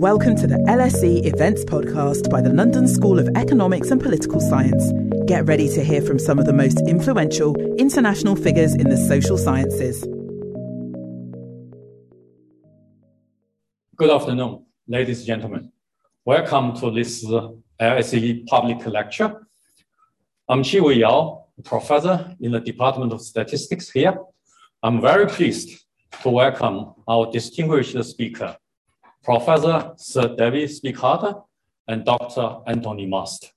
Welcome to the LSE Events Podcast by the London School of Economics and Political Science. Get ready to hear from some of the most influential international figures in the social sciences. Good afternoon, ladies and gentlemen. Welcome to this LSE public lecture. I'm Chi Wei Yao, professor in the Department of Statistics here. I'm very pleased to welcome our distinguished speaker, Professor Sir David Spiegelhalter and Dr. Anthony Masters.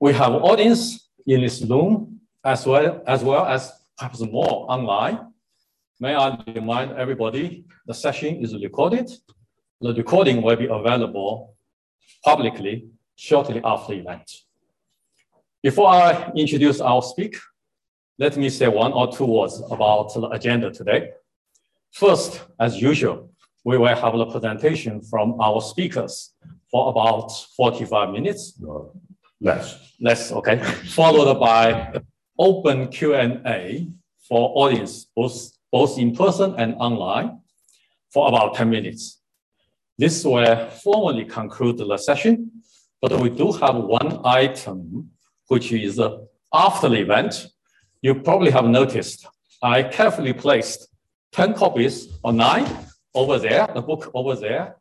We have audience in this room as well as perhaps more online. May I remind everybody the session is recorded. The recording will be available publicly shortly after the event. Before I introduce our speaker, let me say one or two words about the agenda today. First, as usual, we will have a presentation from our speakers for about 45 minutes. No, less, okay. Followed by open Q&A for audience, both in person and online, for about 10 minutes. This will formally conclude the session, but we do have one item, which is after the event. You probably have noticed I carefully placed 10 copies or 9 over there, the book over there.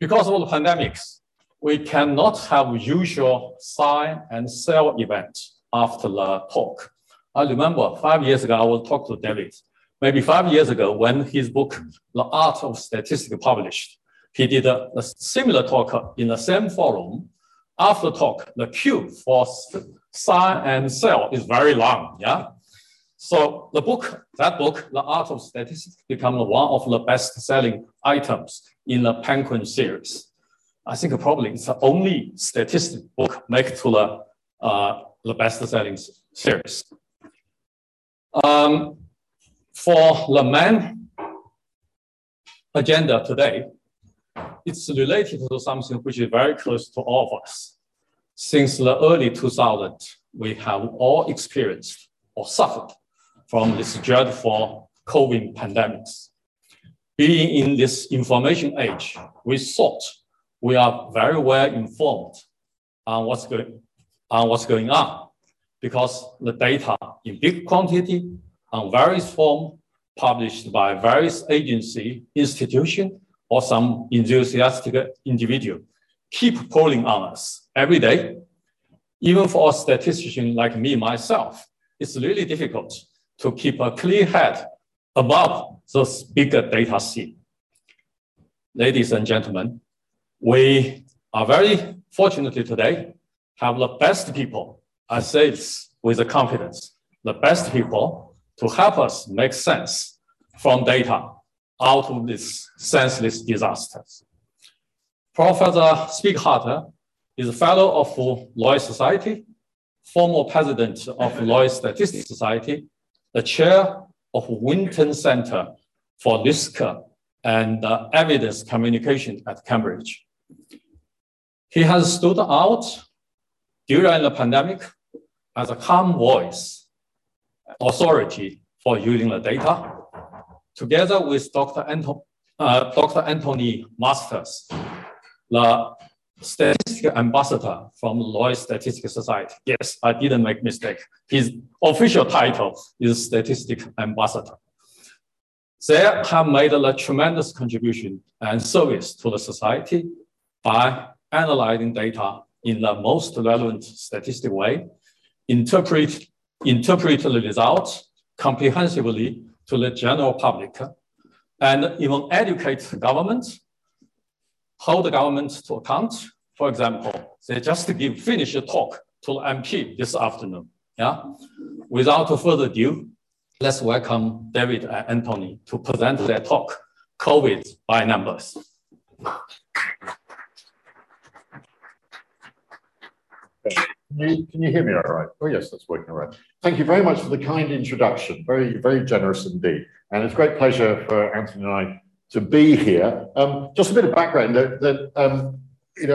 Because of the pandemics, we cannot have usual sign and sell event after the talk. I remember 5 years ago, I was talking to David. Maybe 5 years ago, when his book, The Art of Statistics, published, he did a similar talk in the same forum. After talk, the queue for sign and sell is very long, yeah? So that book, The Art of Statistics, became one of the best-selling items in the Penguin series. I think probably it's the only statistic book made to the best-selling series. For the main agenda today, it's related to something which is very close to all of us. Since the early 2000s, we have all experienced or suffered from this dreadful COVID pandemics. Being in this information age, we thought we are very well informed on what's going on because the data in big quantity on various forms published by various agency, institution, or some enthusiastic individual keep pulling on us every day. Even for a statistician like me, myself, it's really difficult to keep a clear head above those bigger data sea. Ladies and gentlemen, we are very fortunate today have the best people, I say this with confidence, the best people to help us make sense from data out of these senseless disasters. Professor Spiegelhalter is a fellow of Royal Society, former president of Royal Statistical Society, the chair of Winton Center for Risk and Evidence Communication at Cambridge. He has stood out during the pandemic as a calm voice, authority for using the data, together with Dr. Anthony Masters, the statistical ambassador from the Royal Statistical Society. Yes, I didn't make mistake. His official title is statistical ambassador. They have made a tremendous contribution and service to the society by analyzing data in the most relevant statistic way, interpret the results comprehensively to the general public, and even educate government, hold the government to account. For example, they just finish a talk to the MP this afternoon. Yeah. Without further ado, let's welcome David and Anthony to present their talk, COVID by Numbers. Can you hear me all right? Oh, yes, that's working all right. Thank you very much for the kind introduction. Very, very generous indeed. And it's a great pleasure for Anthony and I to be here. Just a bit of background that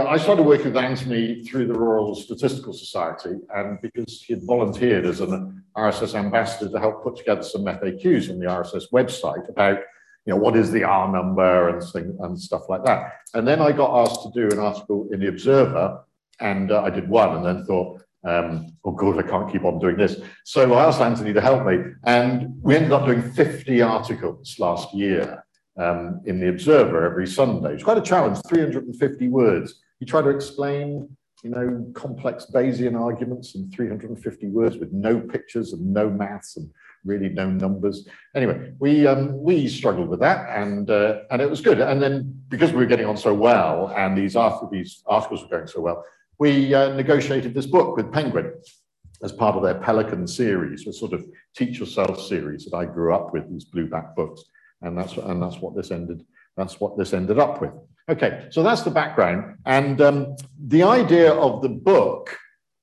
I started working with Anthony through the Royal Statistical Society, and because he had volunteered as an RSS ambassador to help put together some FAQs on the RSS website about you know, what is the R number and stuff like that. And then I got asked to do an article in the Observer, and I did one, and then thought, oh God, I can't keep on doing this. So I asked Anthony to help me, and we ended up doing 50 articles last year in the Observer every Sunday. It's quite a challenge, 350 words. You try to explain, you know, complex Bayesian arguments in 350 words with no pictures and no maths and really no numbers. Anyway, we struggled with that, and it was good. And then because we were getting on so well and these articles were going so well, we negotiated this book with Penguin as part of their Pelican series, a sort of teach yourself series that I grew up with, these blueback books, and that's what this ended. That's what this ended up with. Okay, so that's the background. And the idea of the book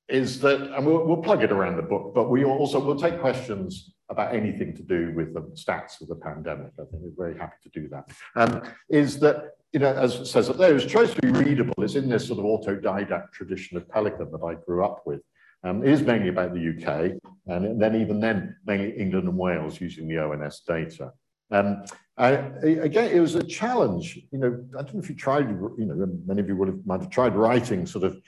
is that, and we'll plug it around the book, but we'll take questions about anything to do with the stats of the pandemic. I think we're very happy to do that. Is that, you know, as it says up there, it's supposed to be readable. It's in this sort of autodidact tradition of Pelican that I grew up with. It is mainly about the UK, and then even then, mainly England and Wales using the ONS data. Again, it was a challenge. You know, I don't know if you tried, you know, many of you might have tried writing sort of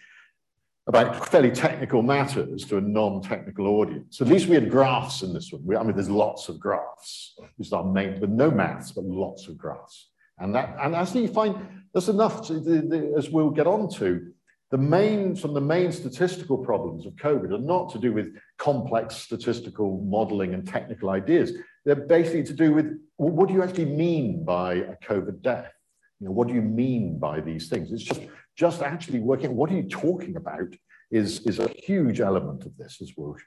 about fairly technical matters to a non-technical audience. At least we had graphs in this one. I mean, there's lots of graphs. This is our main, but no maths, but lots of graphs. And as you find, there's enough, as we'll get on to, some of the main statistical problems of COVID are not to do with complex statistical modeling and technical ideas. They're basically to do with, well, what do you actually mean by a COVID death? You know, what do you mean by these things? It's just actually working. What are you talking about is a huge element of this, as will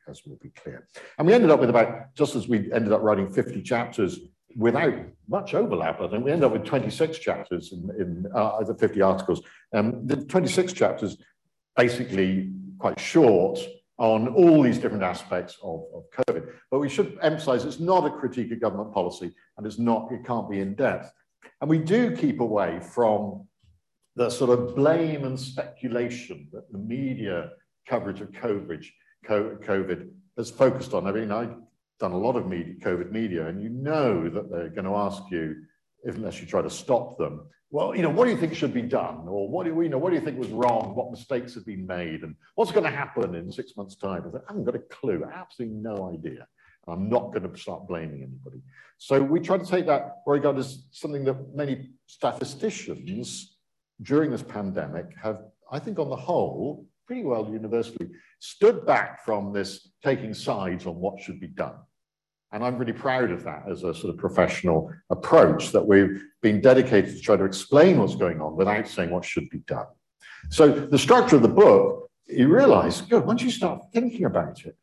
be clear. And we ended up with about, just as we ended up writing 50 chapters without much overlap, I think we ended up with 26 chapters in the 50 articles. The 26 chapters, basically quite short, on all these different aspects of COVID. But we should emphasize it's not a critique of government policy, and it can't be in depth. And we do keep away from the sort of blame and speculation that the media coverage of COVID has focused on. I mean, I've done a lot of COVID media, and you know that they're going to ask you, unless you try to stop them, well, you know, what do you think should be done? Or what do you think was wrong? What mistakes have been made? And what's going to happen in 6 months' time? I haven't got a clue, absolutely no idea. I'm not going to start blaming anybody. So we try to take that regard as something that many statisticians during this pandemic have, I think on the whole, pretty well universally, stood back from this taking sides on what should be done. And I'm really proud of that as a sort of professional approach that we've been dedicated to try to explain what's going on without saying what should be done. So the structure of the book, you realize, good, once you start thinking about it,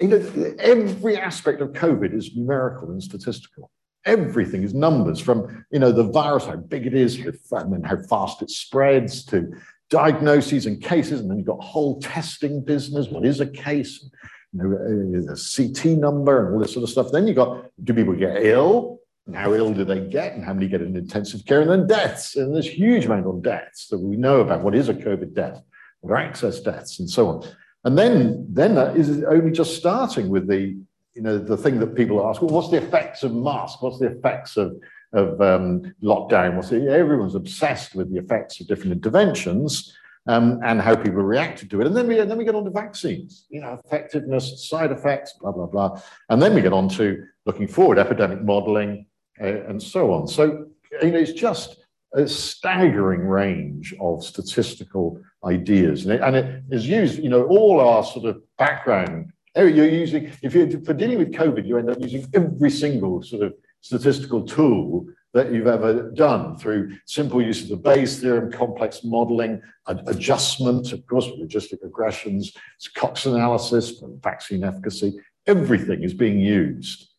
you know, every aspect of COVID is numerical and statistical. Everything is numbers, from, you know, the virus, how big it is, and then how fast it spreads, to diagnoses and cases, and then you've got whole testing business. What is a case? You know, a CT number and all this sort of stuff. Then you've got, do people get ill? And how ill do they get? And how many get in intensive care? And then deaths. And there's a huge amount on deaths that we know about. What is a COVID death? What are access deaths? And so on. And then that is only just starting with the, you know, the thing that people ask, well, what's the effects of masks? What's the effects of lockdown? What's the, everyone's obsessed with the effects of different interventions. And how people reacted to it. And then we get on to vaccines, you know, effectiveness, side effects, blah, blah, blah. And then we get on to looking forward, epidemic modeling, and so on. So, you know, it's just a staggering range of statistical ideas. And it is used, you know, all our sort of background. For dealing with COVID, you end up using every single sort of statistical tool that you've ever done through simple use of the Bayes' theorem, complex modeling, adjustment, of course, logistic regressions, Cox analysis, vaccine efficacy. Everything is being used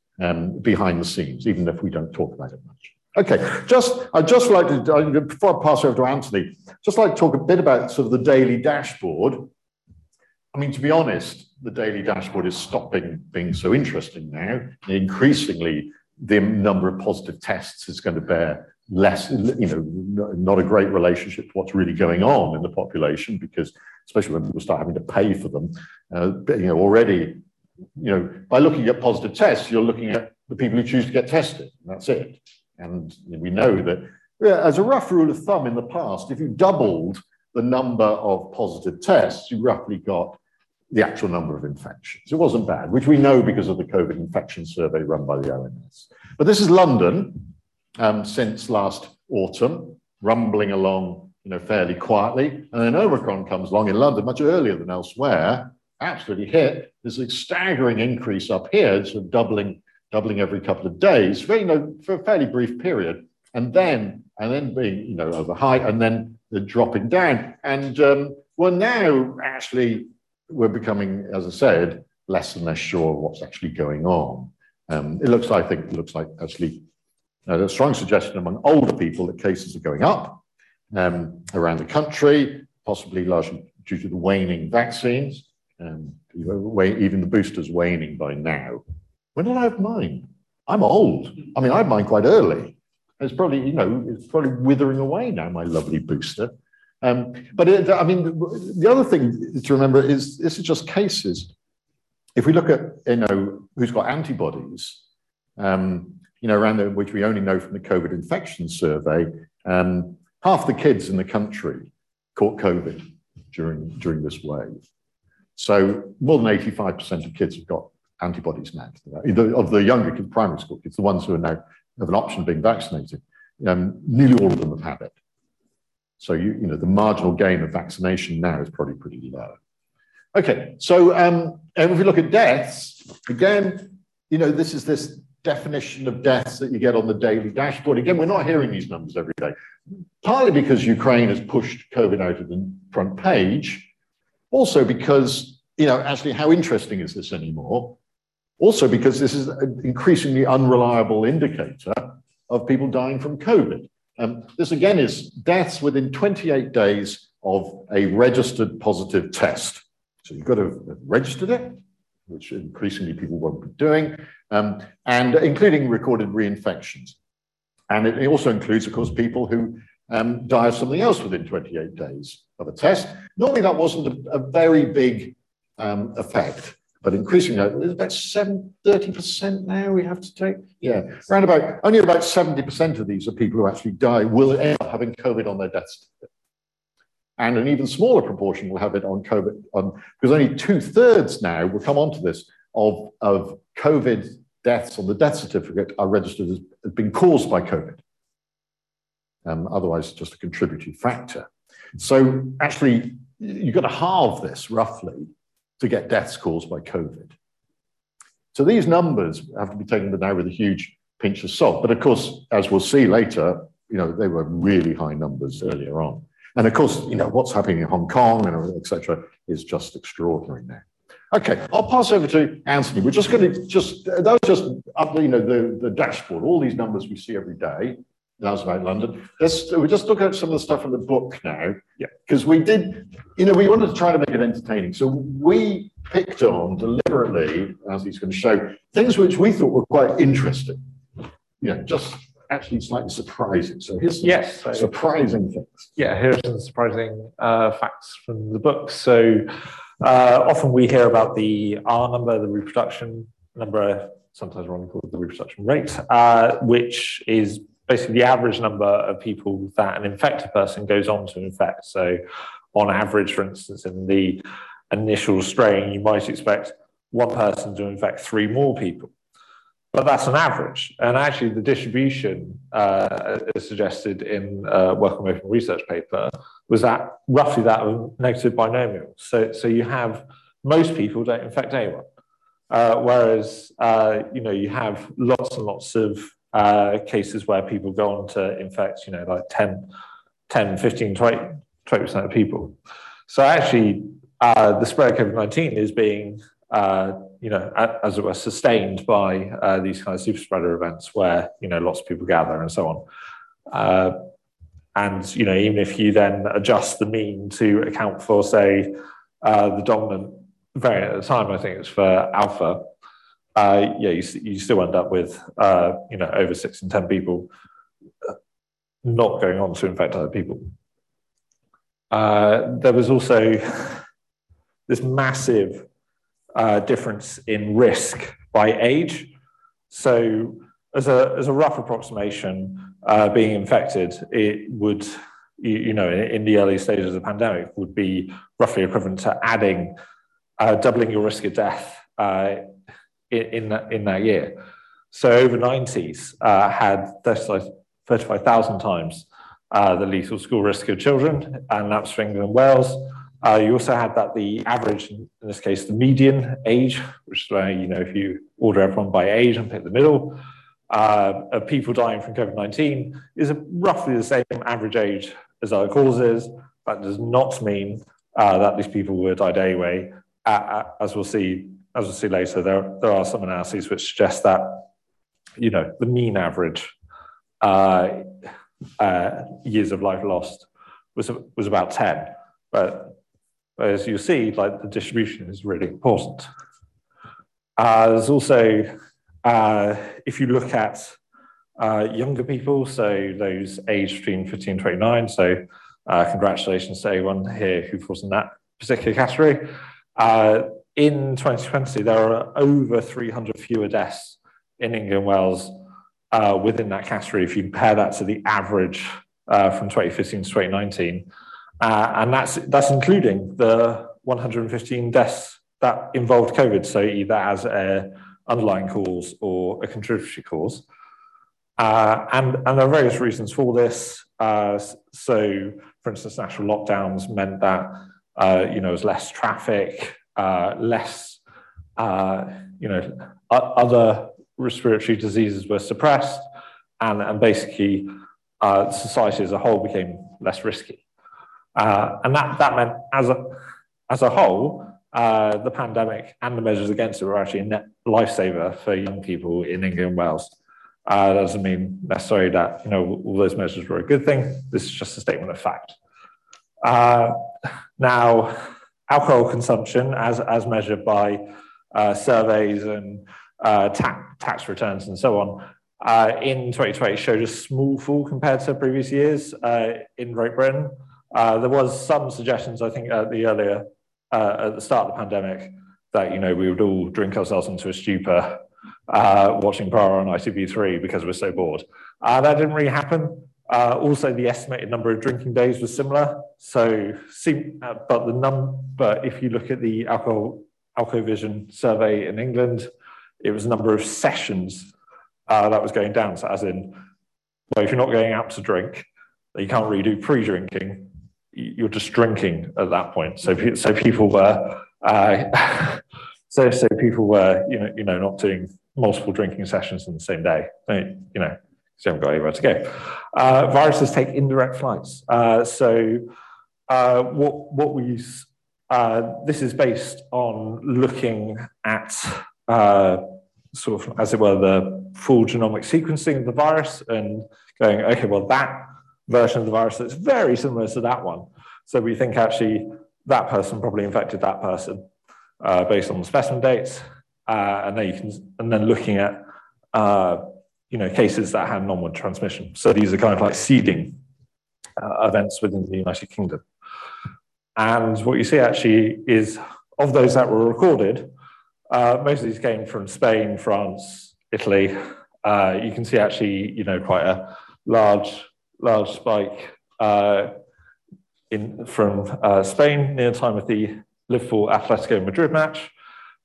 behind the scenes, even if we don't talk about it much. Okay, I'd just like to, before I pass over to Anthony, just like to talk a bit about sort of the daily dashboard. I mean, to be honest, the daily dashboard is stopping being so interesting now. Increasingly, the number of positive tests is going to bear less, you know, not a great relationship to what's really going on in the population, because especially when people start having to pay for them, you know, already, you know, by looking at positive tests, you're looking at the people who choose to get tested, and that's it. And we know that, as a rough rule of thumb in the past, if you doubled the number of positive tests, you roughly got the actual number of infections. It wasn't bad, which we know because of the COVID infection survey run by the ONS. But this is London since last autumn, rumbling along fairly quietly. And then Omicron comes along in London much earlier than elsewhere, absolutely hit. There's a staggering increase up here, sort of doubling every couple of days, for a fairly brief period. And then being, over high, and then dropping down. And well, now actually we're becoming, as I said, less and less sure what's actually going on. It looks, actually, a strong suggestion among older people that cases are going up around the country, possibly largely due to the waning vaccines, and even the boosters waning by now. When did I have mine? I'm old. I mean, I had mine quite early. It's probably, it's probably withering away now, my lovely booster. I mean, the other thing to remember is this is just cases. If we look at, who's got antibodies, around the, which we only know from the COVID infection survey, half the kids in the country caught COVID during this wave. So more than 85% of kids have got antibodies now. Of the younger kids, primary school kids, the ones who are now have an option of being vaccinated, nearly all of them have had it. So, the marginal gain of vaccination now is probably pretty low. Okay, so if we look at deaths, again, this is this definition of deaths that you get on the daily dashboard. Again, we're not hearing these numbers every day, partly because Ukraine has pushed COVID out of the front page, also because, actually, how interesting is this anymore? Also because this is an increasingly unreliable indicator of people dying from COVID. This again is deaths within 28 days of a registered positive test. So you've got to have registered it, which increasingly people won't be doing, and including recorded reinfections. And it also includes, of course, people who die of something else within 28 days of a test. Normally that wasn't a very big effect. But increasingly, it's about 30% now we have to take. Yeah, around about, only about 70% of these are people who actually die, will end up having COVID on their death certificate. And an even smaller proportion will have it on COVID, because only 2/3 now, we'll come on to this, of COVID deaths on the death certificate are registered as being caused by COVID. Otherwise, just a contributory factor. So actually, you've got to halve this roughly to get deaths caused by COVID. So these numbers have to be taken now with a huge pinch of salt. But of course, as we'll see later, they were really high numbers earlier on. And of course, what's happening in Hong Kong and et cetera is just extraordinary now. Okay, I'll pass over to Anthony. We're just going to that was just up the dashboard, all these numbers we see every day. That was about London. We're just looking at some of the stuff in the book now. Yeah. Because we did, we wanted to try to make it entertaining. So we picked on deliberately, as he's going to show, things which we thought were quite interesting. Just actually slightly surprising. So here's some surprising things. Yeah, here's some surprising facts from the book. So often we hear about the R number, the reproduction number, sometimes wrongly called the reproduction rate, which is basically the average number of people that an infected person goes on to infect. So on average, for instance, in the initial strain, you might expect one person to infect 3 more people, but that's an average. And actually the distribution as suggested in a Wellcome Open research paper was that roughly that negative binomial. So you have most people don't infect anyone. Whereas, you have lots and lots of cases where people go on to infect, like 10, 15, 20% of people. So actually, the spread of COVID-19 is being, as it were, sustained by these kind of super spreader events where, lots of people gather and so on. And, even if you then adjust the mean to account for, say, the dominant variant at the time, I think it's for alpha, you still end up with, over 6 in 10 people not going on to infect other people. There was also this massive difference in risk by age. So as a rough approximation, being infected, it would, you know, in the early stages of the pandemic, would be roughly equivalent to adding, doubling your risk of death in that year. So over 90s had 35,000 times the lethal school risk of children, and that's for England and Wales. You also had that the average, in this case, the median age, which is where, you know, if you order everyone by age and pick the middle, of people dying from COVID-19 is roughly the same average age as other causes. That does not mean that these people would have died anyway. As we'll see later, there are some analyses which suggest that, you know, the mean average years of life lost was about 10, but as you see, like, the distribution is really important. There's also, if you look at younger people, so those aged between 15 and 29, so congratulations to anyone here who falls in that particular category. In 2020, there are over 300 fewer deaths in England and Wales within that category, if you compare that to the average from 2015 to 2019. And that's including the 115 deaths that involved COVID, so either as an underlying cause or a contributory cause. And there are various reasons for this. So, for instance, national lockdowns meant that, you know, there was less traffic, less, you know, other respiratory diseases were suppressed, and basically society as a whole became less risky. And that meant, as a whole, the pandemic and the measures against it were actually a net lifesaver for young people in England and Wales. That doesn't mean necessarily that, you know, all those measures were a good thing. This is just a statement of fact. Now, alcohol consumption, as measured by surveys and tax returns and so on, in 2020 showed a small fall compared to previous years in Great Britain. There was some suggestions, I think, at the start of the pandemic, that, you know, we would all drink ourselves into a stupor watching Power on ITV3 because we're so bored. That didn't really happen. Also, the estimated number of drinking days was similar. So, but the number, if you look at the AlcoVision survey in England, it was the number of sessions that was going down. So, as in, well, if you're not going out to drink, you can't really do pre-drinking. You're just drinking at that point. So people were, so people were, you know, not doing multiple drinking sessions in the same day. You know, because you haven't got anywhere to go. Viruses take indirect flights. What we use, this is based on looking at sort of, as it were, the full genomic sequencing of the virus and going, okay, well, that version of the virus that's very similar to that one. So we think actually that person probably infected that person based on the specimen dates, and then looking at you know, cases that had non-wound transmission. So these are kind of like seeding events within the United Kingdom. And what you see actually is, of those that were recorded, most of these came from Spain, France, Italy. You can see actually, you know, quite a large spike from Spain near the time of the Liverpool Atletico Madrid match.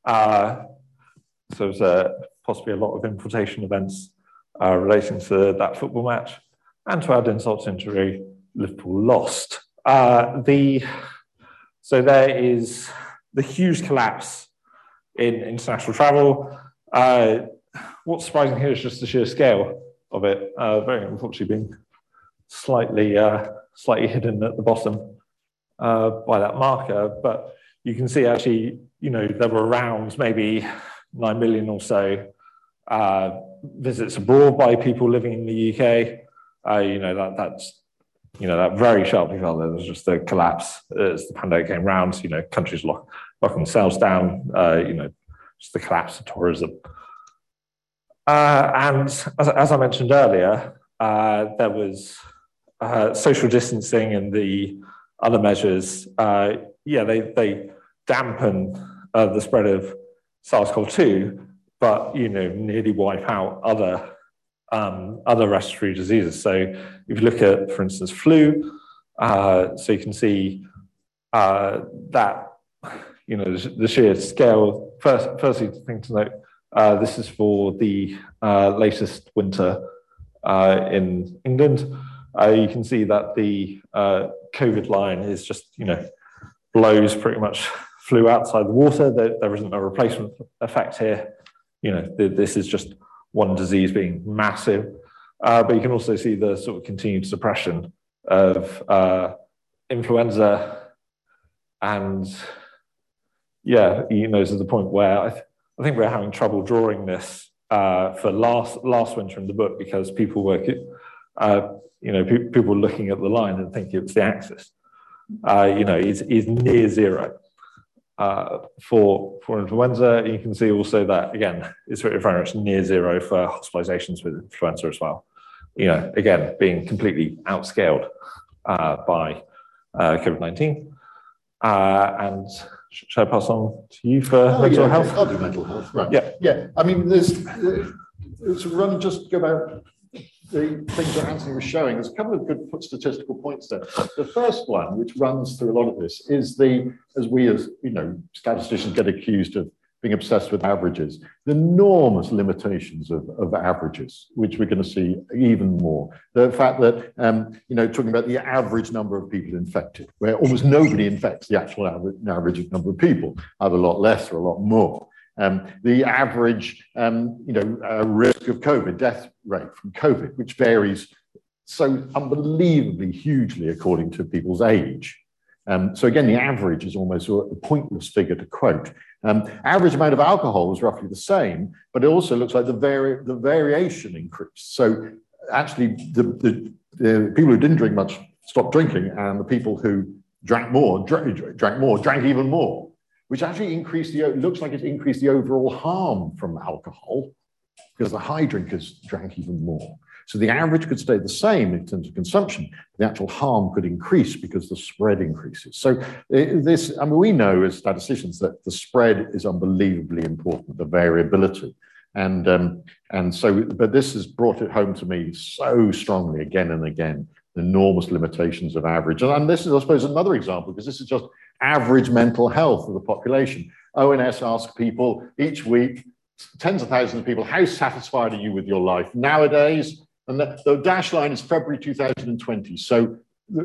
So there's possibly a lot of importation events relating to that football match. And to add insult to injury, Liverpool lost. So there is the huge collapse in international travel. What's surprising here is just the sheer scale of it, very unfortunately being slightly hidden at the bottom by that marker, but you can see actually, you know, there were around maybe 9 million or so visits abroad by people living in the UK. You know, that's, you know, that very sharply fell. There was just a collapse as the pandemic came round. You know, countries lock themselves down. You know, just the collapse of tourism. And as I mentioned earlier, there was social distancing and the other measures. They dampen the spread of SARS-CoV-2, but, you know, nearly wipe out other other respiratory diseases. So if you look at, for instance, flu, so you can see that, you know, the sheer scale. Firstly, thing to note, this is for the latest winter in England. You can see that the COVID line is just, you know, blows pretty much flew outside the water. There isn't a replacement effect here. You know, this is just one disease being massive. But you can also see the sort of continued suppression of influenza. And yeah, you know, to the point where I think we're having trouble drawing this for last winter in the book, because people were, you know, people looking at the line and thinking it's the axis. You know, is near zero for influenza. You can see also that, again, it's very much near zero for hospitalizations with influenza as well. You know, again, being completely outscaled by COVID-19. And should I pass on to you for mental health? I'll do mental health, right. Yeah. Yeah, I mean, it's run just about the things that Anthony was showing. There's a couple of good statistical points there. The first one, which runs through a lot of this, is the, as you know, statisticians get accused of being obsessed with averages, the enormous limitations of averages, which we're going to see even more. The fact that, you know, talking about the average number of people infected, where almost nobody infects the actual average number of people, either a lot less or a lot more. The average, you know, risk of COVID, death rate from COVID, which varies so unbelievably hugely according to people's age. So again, the average is almost a pointless figure to quote. Average amount of alcohol is roughly the same, but it also looks like the variation increased. So actually, the people who didn't drink much stopped drinking, and the people who drank more drank even more, which actually increased the, looks like it's increased the overall harm from alcohol, because the high drinkers drank even more. So the average could stay the same in terms of consumption. The actual harm could increase because the spread increases. So this, I mean, we know as statisticians that the spread is unbelievably important, the variability. And so, but this has brought it home to me so strongly again and again, the enormous limitations of average. And this is, I suppose, another example, because this is just average mental health of the population. ONS asks people each week, tens of thousands of people, how satisfied are you with your life nowadays? And the dash line is February 2020. So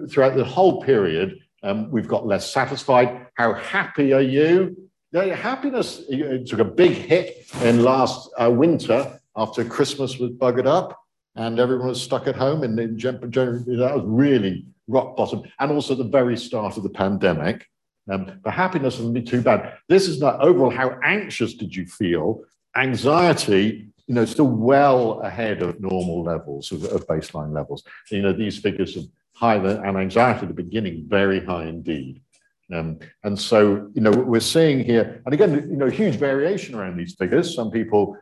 throughout the whole period, we've got less satisfied. How happy are you? Your happiness took a big hit in last winter after Christmas was buggered up and everyone was stuck at home. And in January, that was really rock bottom. And also the very start of the pandemic. But happiness isn't too bad. This is not overall how anxious did you feel? Anxiety, you know, still well ahead of normal levels, of baseline levels. You know, these figures of high and anxiety at the beginning, very high indeed. And so, you know, we're seeing here, and again, you know, huge variation around these figures. Some people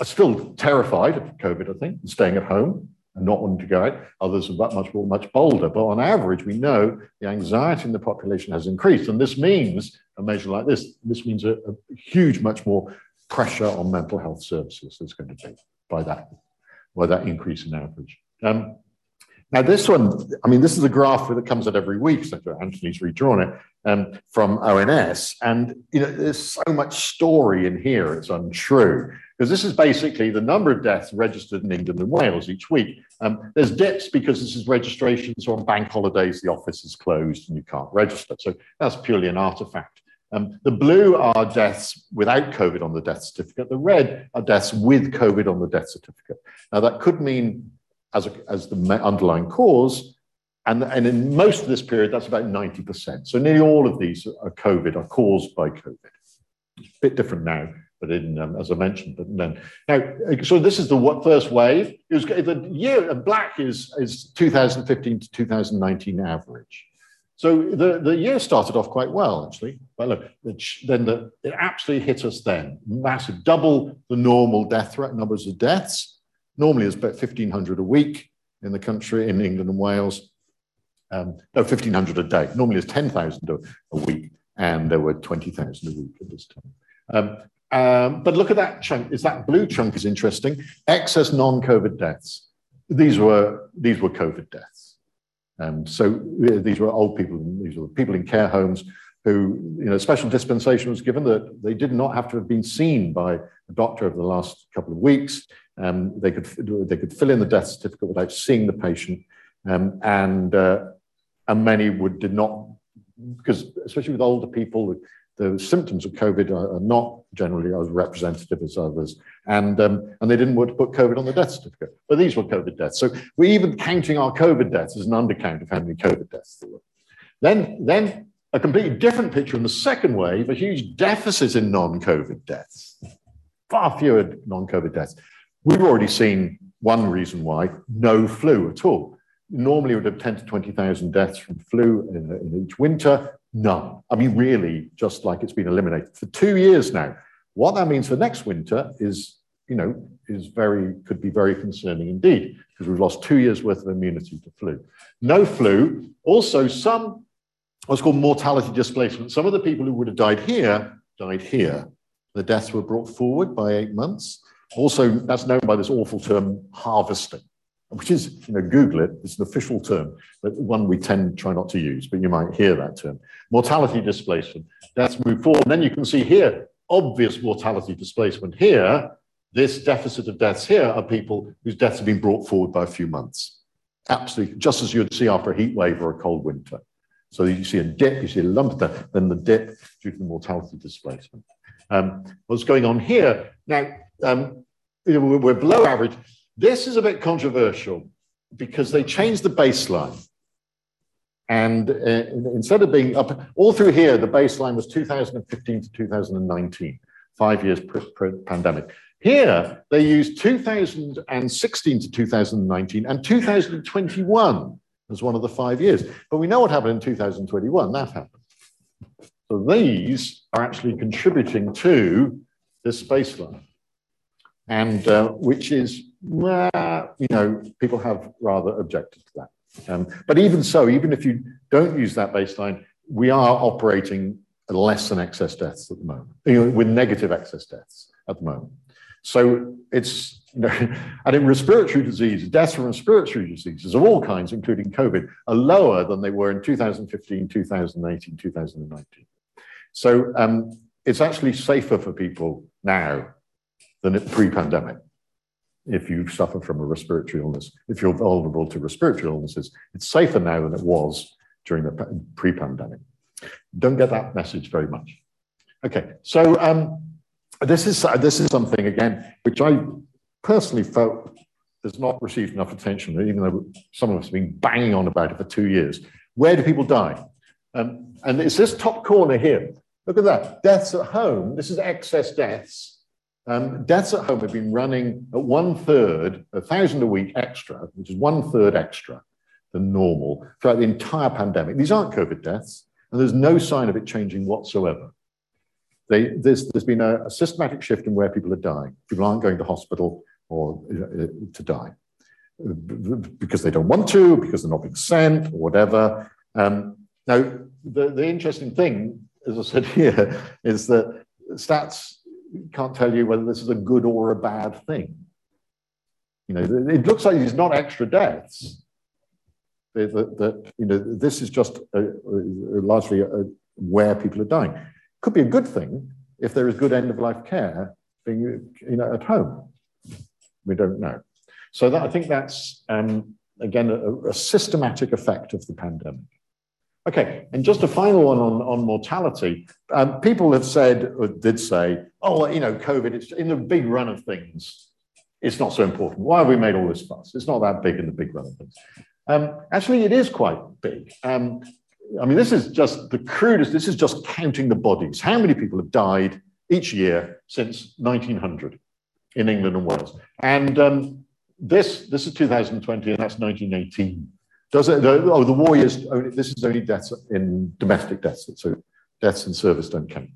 are still terrified of COVID, I think, and staying at home and not wanting to go out. Others are much bolder. But on average, we know the anxiety in the population has increased. And this means, a measure like this, this means a huge, much more pressure on mental health services that's going to be by that increase in average. Now this one, I mean, this is a graph that comes out every week, so Anthony's redrawn it, from ONS. And you know, there's so much story in here, it's untrue. Because this is basically the number of deaths registered in England and Wales each week. There's dips because this is registration, so on bank holidays, the office is closed and you can't register. So that's purely an artifact. The blue are deaths without COVID on the death certificate. The red are deaths with COVID on the death certificate. Now, that could mean as the underlying cause, and in most of this period, that's about 90%. So nearly all of these are COVID, are caused by COVID. A bit different now, but in, as I mentioned, but then. Now, so this is the first wave. It was, the year, black is 2015 to 2019 average. So the year started off quite well, actually. But look, then it absolutely hit us then. Massive, double the normal death rate, numbers of deaths. Normally, it's about 1,500 a week in the country, in England and Wales. No, 1,500 a day. Normally, it's 10,000 a week, and there were 20,000 a week at this time. But look at that chunk. It's that blue chunk is interesting. Excess non-COVID deaths. These were COVID deaths. So these were old people. These were people in care homes who, you know, special dispensation was given that they did not have to have been seen by a doctor over the last couple of weeks. They could fill in the death certificate without seeing the patient, and many did not, because especially with older people, the symptoms of COVID are not generally as representative as others, and they didn't want to put COVID on the death certificate. But these were COVID deaths, so we're even counting our COVID deaths as an undercount of how many COVID deaths there were. Then a completely different picture in the second wave, a huge deficit in non-COVID deaths, far fewer non-COVID deaths. We've already seen one reason why, no flu at all. Normally, we would have 10 to 20,000 deaths from flu in each winter. None. I mean, really, just like it's been eliminated for 2 years now. What that means for next winter is, you know, could be very concerning indeed, because we've lost 2 years' worth of immunity to flu. No flu. Also, some what's called mortality displacement. Some of the people who would have died here died here. The deaths were brought forward by 8 months. Also, that's known by this awful term, harvesting, which is, you know, Google it. It's an official term, but one we tend to try not to use, but you might hear that term. Mortality displacement, deaths move forward. And then you can see here, obvious mortality displacement here. This deficit of deaths here are people whose deaths have been brought forward by a few months. Absolutely, just as you would see after a heat wave or a cold winter. So you see a dip, you see a lump there, then the dip due to the mortality displacement. What's going on here? Now, we're below average. This is a bit controversial because they changed the baseline. And instead of being up, all through here, the baseline was 2015 to 2019, 5 years pre-pandemic. Here, they used 2016 to 2019 and 2021 as one of the 5 years. But we know what happened in 2021, that happened. So these are actually contributing to this baseline. And which is, you know, people have rather objected to that. But even so, even if you don't use that baseline, we are operating less than excess deaths at the moment, you know, with negative excess deaths at the moment. So it's, you know, and in respiratory disease, deaths from respiratory diseases of all kinds, including COVID, are lower than they were in 2015, 2018, 2019. So it's actually safer for people now than it pre-pandemic. If you suffer from a respiratory illness, if you're vulnerable to respiratory illnesses, it's safer now than it was during the pre-pandemic. Don't get that message very much. Okay, so this is something, again, which I personally felt has not received enough attention, even though some of us have been banging on about it for 2 years. Where do people die? And it's this top corner here. Look at that, deaths at home. This is excess deaths. Deaths at home have been running at 1/3, 1,000 a week extra, which is 1/3 extra than normal throughout the entire pandemic. These aren't COVID deaths, and there's no sign of it changing whatsoever. There's been a systematic shift in where people are dying. People aren't going to hospital or to die because they don't want to, because they're not being sent, or whatever. Now, the interesting thing, as I said here, is that stats can't tell you whether this is a good or a bad thing. You know, it looks like these not extra deaths. That, you know, this is just largely where people are dying. Could be a good thing if there is good end-of-life care being, you know, at home. We don't know. So that, I think that's, again, a systematic effect of the pandemic. Okay, and just a final one on mortality. People have said, or did say, oh, you know, COVID, it's in the big run of things, it's not so important. Why have we made all this fuss? It's not that big in the big run of things. Actually, it is quite big. I mean, this is just the crudest, this is just counting the bodies. How many people have died each year since 1900 in England and Wales? And this is 2020, and that's 1918. The war years, this is only deaths in domestic deaths, so deaths in service don't count.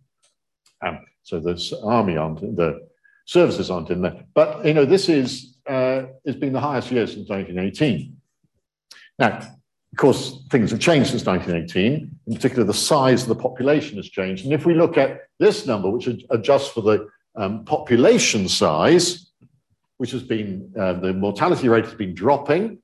So the army aren't, the services aren't in there. But, you know, this is, it's been the highest year since 1918. Now, of course, things have changed since 1918, in particular the size of the population has changed. And if we look at this number, which adjusts for the population size, which has been, the mortality rate has been dropping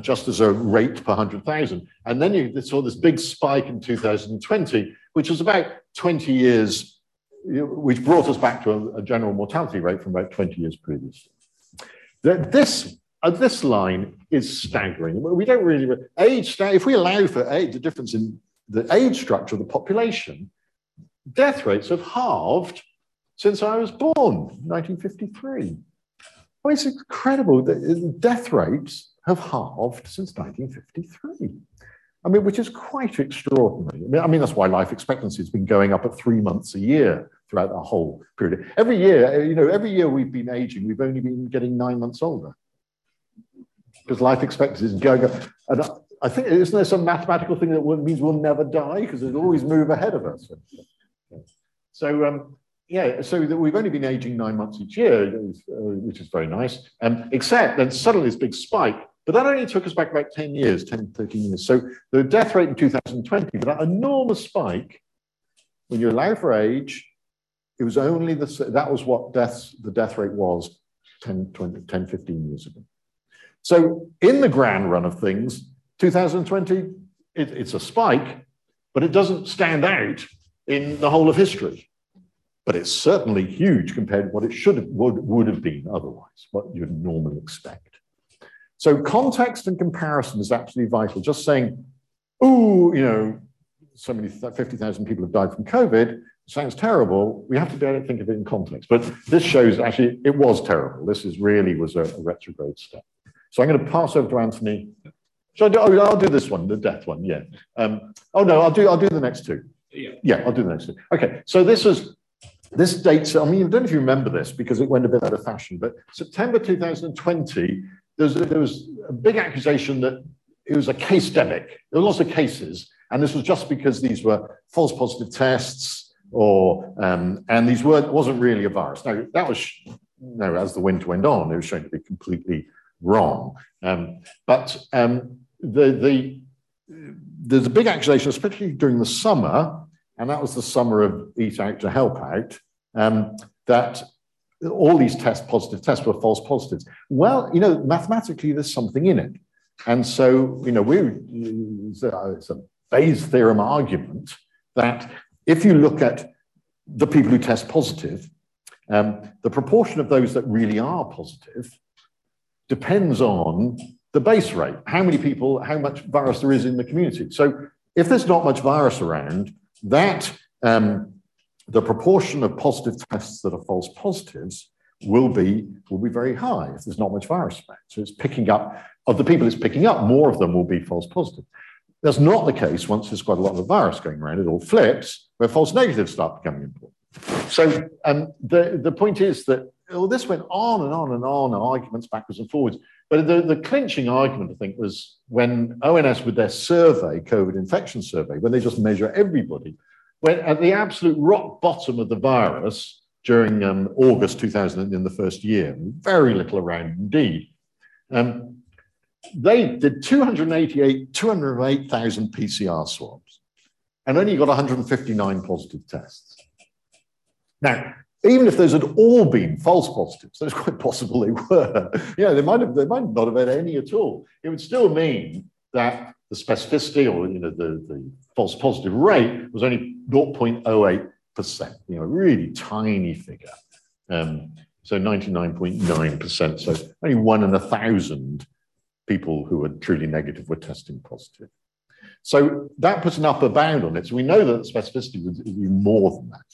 just as a rate per 100,000. And then you saw this big spike in 2020, which was about 20 years, which brought us back to a general mortality rate from about 20 years previously. This line is staggering. We don't really, if we allow for age, the difference in the age structure of the population, death rates have halved since I was born, 1953. Well, it's incredible that death rates have halved since 1953. I mean, which is quite extraordinary. I mean, that's why life expectancy has been going up at 3 months a year throughout the whole period. Every year, you know, every year we've been aging, we've only been getting 9 months older because life expectancy is going up. And I think, isn't there some mathematical thing that means we'll never die because it'll always move ahead of us? So, yeah, so that we've only been aging 9 months each year, which is very nice, except then suddenly this big spike. But that only took us back about 10 years, 10, 13 years. So the death rate in 2020, but that enormous spike, when you allow for age, it was only that was what the death rate was 10, 15 years ago. So in the grand run of things, 2020, it's a spike, but it doesn't stand out in the whole of history. But it's certainly huge compared to what it would have been otherwise, what you'd normally expect. So context and comparison is absolutely vital. Just saying, "Ooh, you know, so many 50,000 people have died from COVID," sounds terrible. We have to be able to think of it in context. But this shows actually it was terrible. This is really was a retrograde step. So I'm going to pass over to Anthony. Should I do? I'll do this one, the death one. Yeah. Oh no, I'll do the next two. Yeah. Yeah, I'll do the next two. Okay. So this dates. I mean, I don't know if you remember this because it went a bit out of fashion. But September 2020. There was a big accusation that it was a case demic. There were lots of cases, and this was just because these were false positive tests, or and these wasn't really a virus. No, that was no. As the winter went on, it was shown to be completely wrong. There's a big accusation, especially during the summer, and that was the summer of Eat Out to Help Out, that all these positive tests were false positives. Well, you know, mathematically, there's something in it. And so, you know, it's a Bayes' theorem argument that if you look at the people who test positive, the proportion of those that really are positive depends on the base rate, how many people, how much virus there is in the community. So if there's not much virus around, that the proportion of positive tests that are false positives will be very high if there's not much virus around. So it's picking up, of the people it's picking up, more of them will be false positive. That's not the case once there's quite a lot of virus going around. It all flips, where false negatives start becoming important. So the point is that, well, this went on and on and on, arguments backwards and forwards. But the clinching argument, I think, was when ONS with their survey, COVID infection survey, when they just measure everybody, when at the absolute rock bottom of the virus during August 2000, in the first year, very little around indeed, they did 208,000 PCR swabs and only got 159 positive tests. Now, even if those had all been false positives, it's quite possible they were. Yeah, they might not have had any at all. It would still mean that the specificity, or you know, the false positive rate was only 0.08%, you know, a really tiny figure. So 99.9%. So only 1 in 1,000 people who were truly negative were testing positive. So that puts an upper bound on it. So we know that the specificity would be more than that.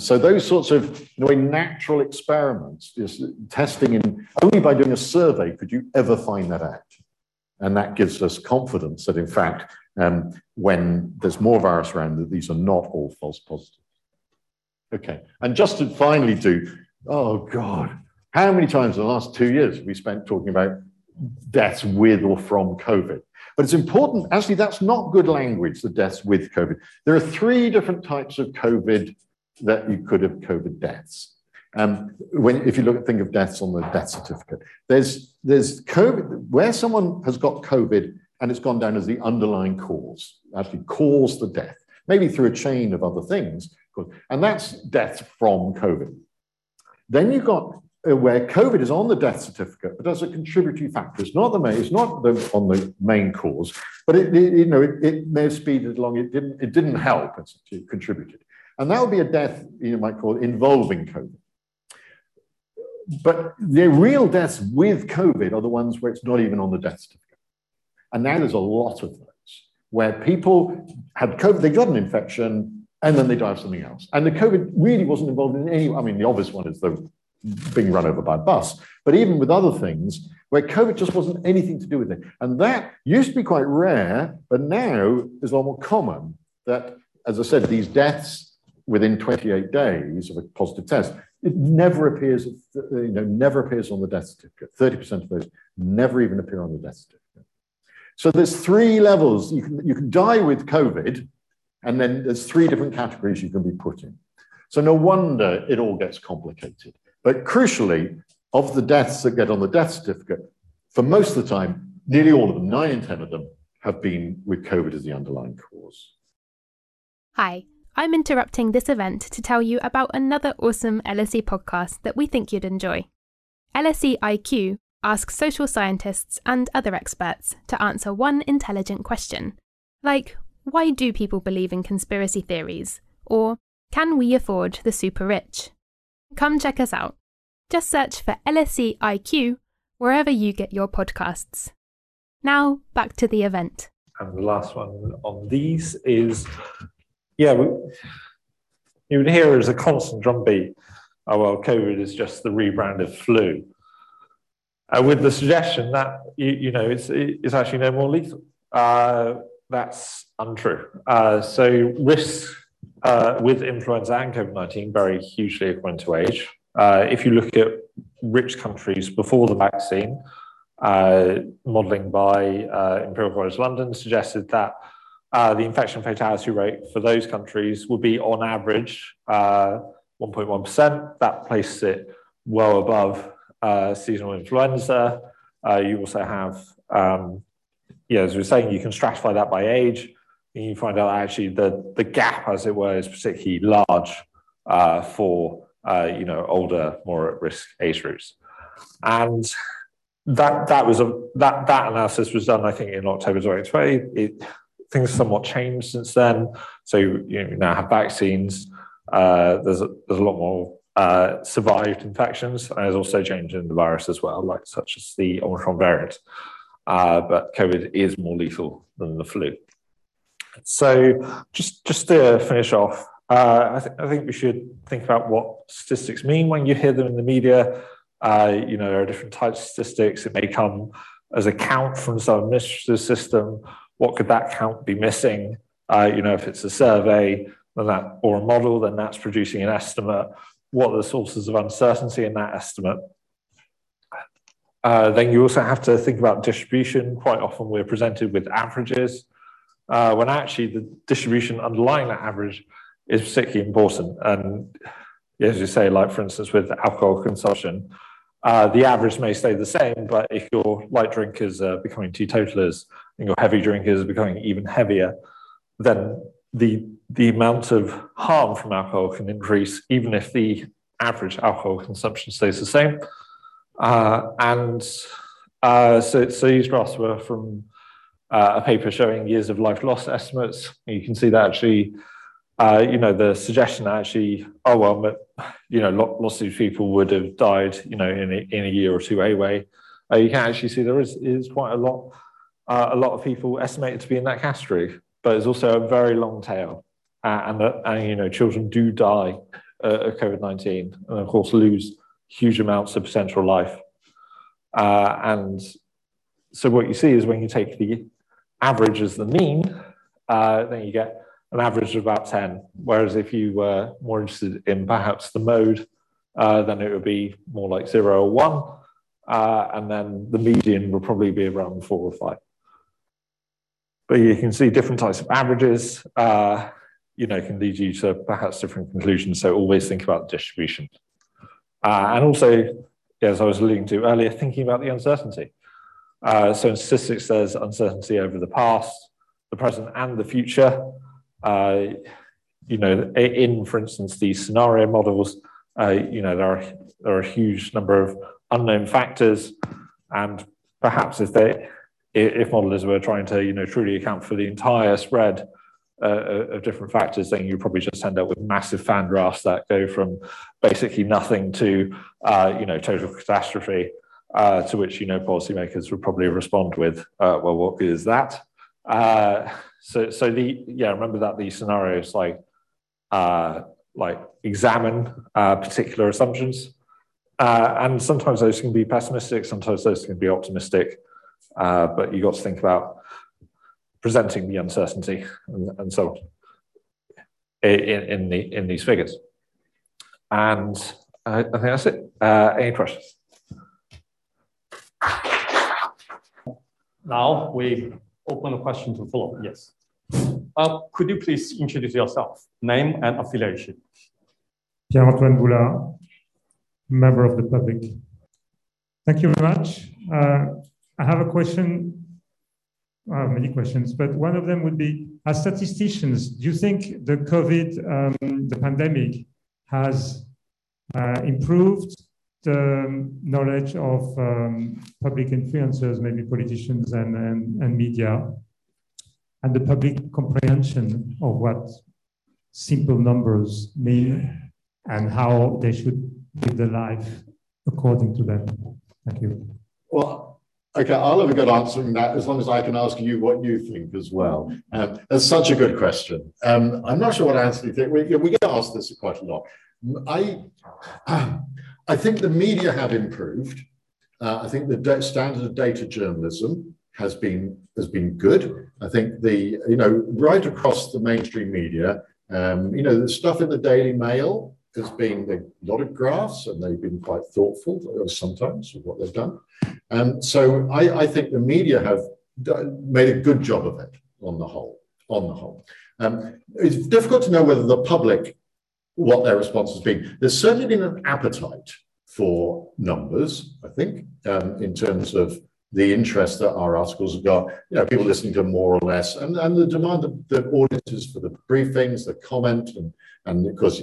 So those sorts of, in a way, natural experiments, just testing in, only by doing a survey could you ever find that out. And that gives us confidence that, in fact, when there's more virus around, that these are not all false positives. Okay, and just to finally do, oh God, how many times in the last 2 years have we spent talking about deaths with or from COVID? But it's important, actually, that's not good language, the deaths with COVID. There are 3 different types of COVID that you could have COVID deaths. If you think of deaths on the death certificate, there's COVID, where someone has got COVID and it's gone down as the underlying cause, actually caused the death, maybe through a chain of other things, and that's death from COVID. Then you've got where COVID is on the death certificate, but as a contributory factor. It's not the main, on the main cause, but it may have speeded along. It didn't help, it contributed. And that would be a death, you might call it, involving COVID. But the real deaths with COVID are the ones where it's not even on the death certificate. And now there's a lot of those where people had COVID, they got an infection, and then they died of something else. And the COVID really wasn't involved in any, I mean, the obvious one is the being run over by a bus, but even with other things where COVID just wasn't anything to do with it. And that used to be quite rare, but now is a lot more common that, as I said, these deaths within 28 days of a positive test, it never appears, never appears on the death certificate. 30% of those never even appear on the death certificate. So there's three levels. You can die with COVID, and then there's three different categories you can be put in. So no wonder it all gets complicated. But crucially, of the deaths that get on the death certificate, for most of the time, nearly all of them, 9 in 10 of them, have been with COVID as the underlying cause. Hi. I'm interrupting this event to tell you about another awesome LSE podcast that we think you'd enjoy. LSE IQ asks social scientists and other experts to answer one intelligent question, like, why do people believe in conspiracy theories? Or, can we afford the super rich? Come check us out. Just search for LSE IQ wherever you get your podcasts. Now, back to the event. And the last one on these is... Yeah, you would hear as a constant drumbeat, oh, well, COVID is just the rebrand of flu. With the suggestion that, it's actually no more lethal. That's untrue. So risks with influenza and COVID-19 vary hugely according to age. If you look at rich countries before the vaccine, modelling by Imperial College London suggested that the infection fatality rate for those countries would be, on average, 1.1%. That places it well above seasonal influenza. You also have, as we were saying, you can stratify that by age, and you find out actually the gap, as it were, is particularly large for older, more at-risk age groups. And that analysis was done, I think, in October 2020. Things somewhat changed since then. So you now have vaccines. There's a lot more survived infections. And there's also change in the virus as well, such as the Omicron variant. But COVID is more lethal than the flu. So just to finish off, I think we should think about what statistics mean when you hear them in the media. There are different types of statistics. It may come as a count from some administrative system. What could that count be missing? If it's a survey or a model, then that's producing an estimate. What are the sources of uncertainty in that estimate? Then you also have to think about distribution. Quite often we're presented with averages, when actually the distribution underlying that average is particularly important. And as you say, for instance, with alcohol consumption, the average may stay the same, but if your light drinkers are becoming teetotalers and your heavy drinkers are becoming even heavier, then the amount of harm from alcohol can increase, even if the average alcohol consumption stays the same. So these graphs were from a paper showing years of life loss estimates. You can see that actually, the suggestion that actually, lots of people would have died, in a year or two anyway. You can actually see there is quite a lot of people estimated to be in that category, but it's also a very long tail. And children do die of COVID-19 and, of course, lose huge amounts of potential life. And so what you see is when you take the average as the mean, then you get an average of about 10, whereas if you were more interested in perhaps the mode, then it would be more like 0 or 1, and then the median would probably be around 4 or 5. But you can see different types of averages, can lead you to perhaps different conclusions, so always think about the distribution. And also, as I was alluding to earlier, thinking about the uncertainty. So in statistics, there's uncertainty over the past, the present, and the future. In, for instance, these scenario models, There are a huge number of unknown factors, and perhaps if modelers were trying to truly account for the entire spread of different factors, then you probably just end up with massive fan graphs that go from basically nothing to total catastrophe, to which policymakers would probably respond with, well, what good is that? So remember that these scenarios like examine particular assumptions, and sometimes those can be pessimistic, sometimes those can be optimistic, but you got to think about presenting the uncertainty and so on in these figures. And I think that's it. Any questions? Now we open the question to follow. Yes. Could you please introduce yourself, name and affiliation? Pierre-Antoine Boulard, member of the public. Thank you very much. I have a question, I have many questions, but one of them would be, as statisticians, do you think the COVID, the pandemic, has improved the knowledge of public influencers, maybe politicians and media, and the public comprehension of what simple numbers mean and how they should live their life according to them? Thank you. Well, okay, I'll have a good answering that as long as I can ask you what you think as well. That's such a good question. I'm not sure what Anthony thinks. We get asked this quite a lot. I think the media have improved. I think the standard of data journalism has been good. I think the right across the mainstream media, the stuff in the Daily Mail has been a lot of graphs, and they've been quite thoughtful sometimes of what they've done. So I think the media have made a good job of it on the whole. It's difficult to know whether the public, what their response has been. There's certainly been an appetite for numbers, I think, in terms of the interest that our articles have got, people listening to more or less, and the demand of the audiences for the briefings, the comment, and of course,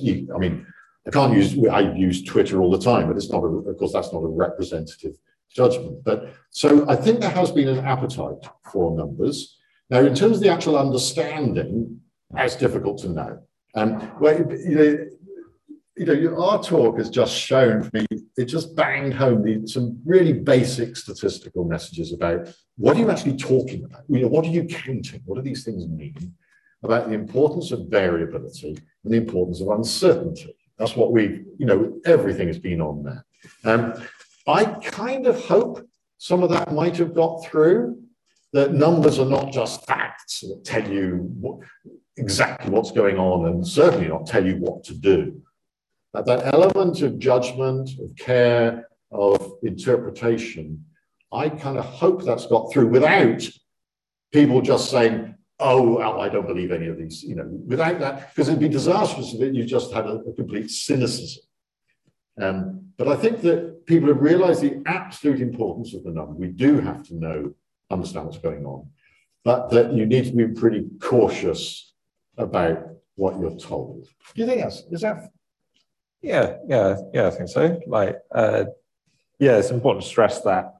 I use Twitter all the time, but it's not, of course, that's not a representative judgment. But so I think there has been an appetite for numbers. Now, in terms of the actual understanding, that's difficult to know. Our talk has just shown me, it just banged home some really basic statistical messages about what are you actually talking about? What are you counting? What do these things mean? About the importance of variability and the importance of uncertainty. That's what everything has been on there. I kind of hope some of that might have got through, that numbers are not just facts that tell you exactly what's going on, and certainly not tell you what to do. That element of judgment, of care, of interpretation, I kind of hope that's got through without people just saying, oh, well, I don't believe any of these, without that, because it'd be disastrous if you just had a complete cynicism. But I think that people have realized the absolute importance of the number. We do have to understand what's going on, but that you need to be pretty cautious about what you're told. Do you think is that? Yeah, I think so. It's important to stress that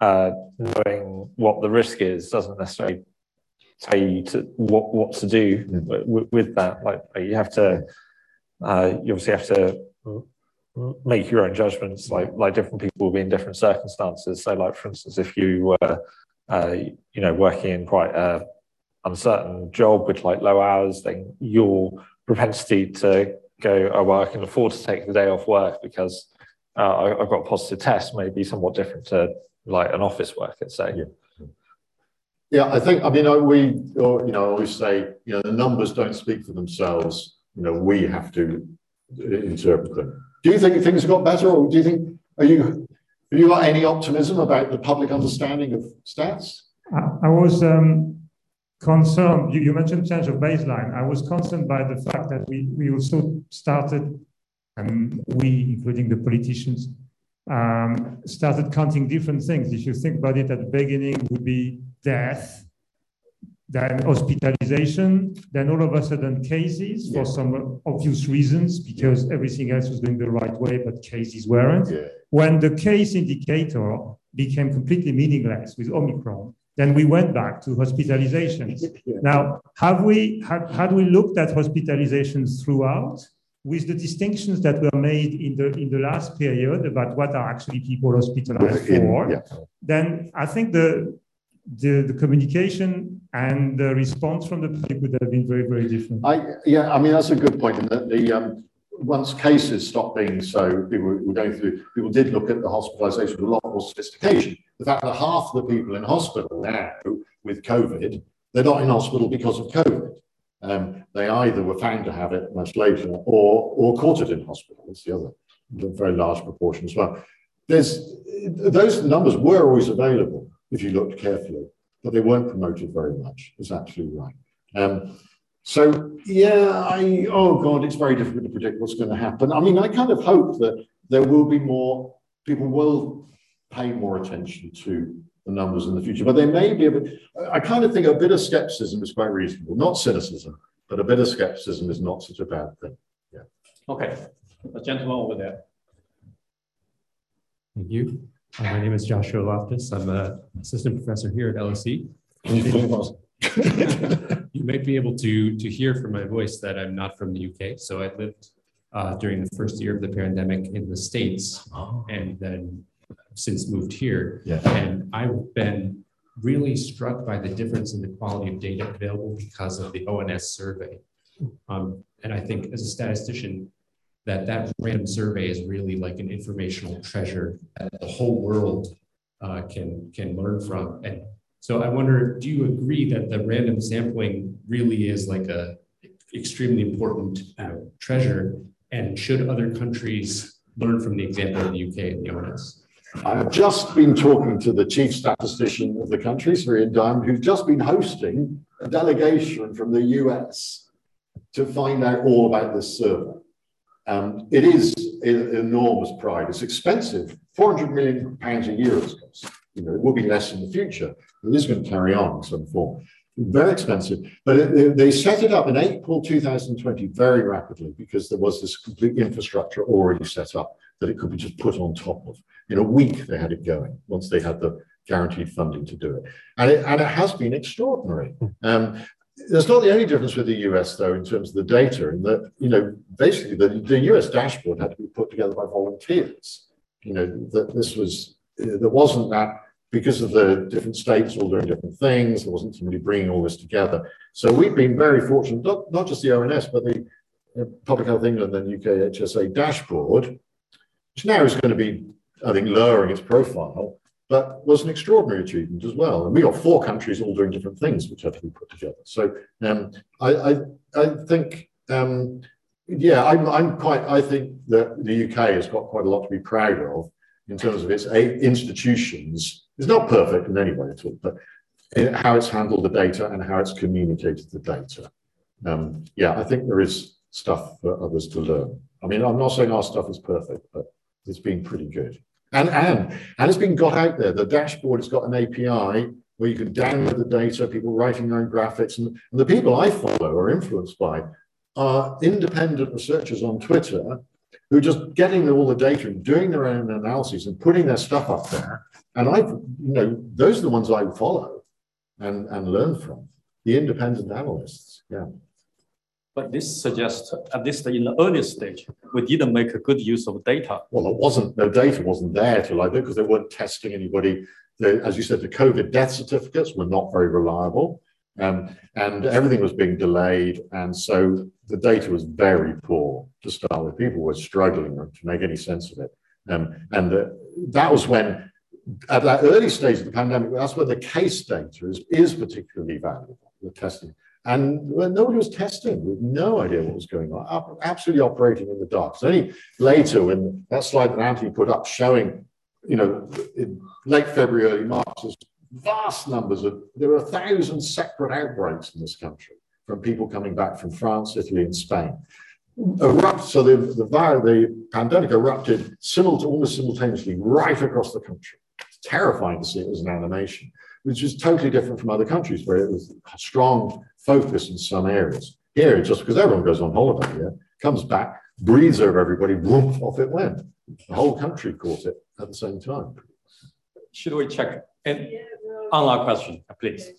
knowing what the risk is doesn't necessarily tell you what to do with that. You have to, you obviously have to make your own judgments. Like different people will be in different circumstances. So, for instance, if you were, working in quite a uncertain job with low hours, then your propensity to go, oh, well, I can afford to take the day off work because I've got a positive test, may be somewhat different to an office worker, say. Yeah, I think, I always say, the numbers don't speak for themselves. We have to interpret them. Do you think things have got better, or do you think, have you got any optimism about the public understanding of stats? I was concerned, you mentioned change of baseline. I was concerned by the fact that we also started, and we, including the politicians, started counting different things. If you think about it, at the beginning would be death, then hospitalization, then all of a sudden cases for some obvious reasons, because everything else was going the right way, but cases weren't. When the case indicator became completely meaningless with Omicron, then we went back to hospitalizations. Now, had we looked at hospitalizations throughout, with the distinctions that were made in the last period about what are actually people hospitalized for, then I think the communication and the response from the public would have been very, very different. I mean, that's a good point. And that once cases stopped being so, people did look at the hospitalization with a lot more sophistication. The fact that half the people in hospital now with COVID, they're not in hospital because of COVID. They either were found to have it much later or caught it in hospital. It's the other very large proportion as well. Those numbers were always available if you looked carefully, but they weren't promoted very much. It's absolutely right. It's very difficult to predict what's going to happen. I mean, I kind of hope that there will be more, people will pay more attention to the numbers in the future, but there may be a bit, I kind of think a bit of skepticism is quite reasonable, not cynicism, but a bit of skepticism is not such a bad thing. Yeah. Okay, a gentleman over there. Thank you. My name is Joshua Loftus. I'm an assistant professor here at LSE. You might be able to hear from my voice that I'm not from the UK. So I lived during the first year of the pandemic in the States, and then since moved here, and I've been really struck by the difference in the quality of data available because of the ONS survey. And I think as a statistician, that random survey is really like an informational treasure that the whole world can learn from. And so I wonder, do you agree that the random sampling really is like a extremely important treasure, and should other countries learn from the example of the UK and the ONS? I've just been talking to the chief statistician of the country, Sir Ian Diamond, who's just been hosting a delegation from the US to find out all about this survey. It is an enormous pride. It's expensive. £400 million a year it costs. You know, it will be less in the future. It is going to carry on in some form. Very expensive. But they set it up in April 2020 very rapidly because there was this complete infrastructure already set up that it could be just put on top of. In a week, they had it going once they had the guaranteed funding to do it. And it has been extraordinary. There's not the only difference with the US, though, in terms of the data, in that, you know, basically the US dashboard had to be put together by volunteers. You know, there wasn't that, because of the different states all doing different things, there wasn't somebody bringing all this together. So we've been very fortunate, not just the ONS, but the Public Health England and UK HSA dashboard, which now is going to be, I think, lowering its profile, but was an extraordinary achievement as well. And we got 4 countries all doing different things, which had to be put together. So I think that the UK has got quite a lot to be proud of in terms of its 8 institutions. It's not perfect in any way at all, but how it's handled the data and how it's communicated the data. I think there is stuff for others to learn. I mean, I'm not saying our stuff is perfect, but it's been pretty good. And it's been got out there. The dashboard has got an API where you can download the data, people writing their own graphics. And the people I follow or influenced by are independent researchers on Twitter who are just getting all the data and doing their own analyses and putting their stuff up there. And those are the ones I follow and learn from, the independent analysts. Yeah. But this suggests, at least in the earlier stage, we didn't make a good use of data. Well, the data wasn't there till I did, because they weren't testing anybody. As you said, the COVID death certificates were not very reliable, and everything was being delayed. And so the data was very poor to start with. People were struggling to make any sense of it. That was when, at that early stage of the pandemic, that's where the case data is particularly valuable, the testing. And nobody was testing with no idea what was going on, absolutely operating in the dark. So only later, when that slide that Anthony put up showing, you know, in late February, early March, there's vast numbers there were 1,000 separate outbreaks in this country from people coming back from France, Italy, and Spain. So the pandemic erupted almost simultaneously right across the country. terrifying to see it as an animation, which is totally different from other countries where it was a strong focus in some areas. Here, just because everyone goes on holiday here, comes back, breathes over everybody, whoop, off it went. The whole country caught it at the same time. Should we check in? Online question, please.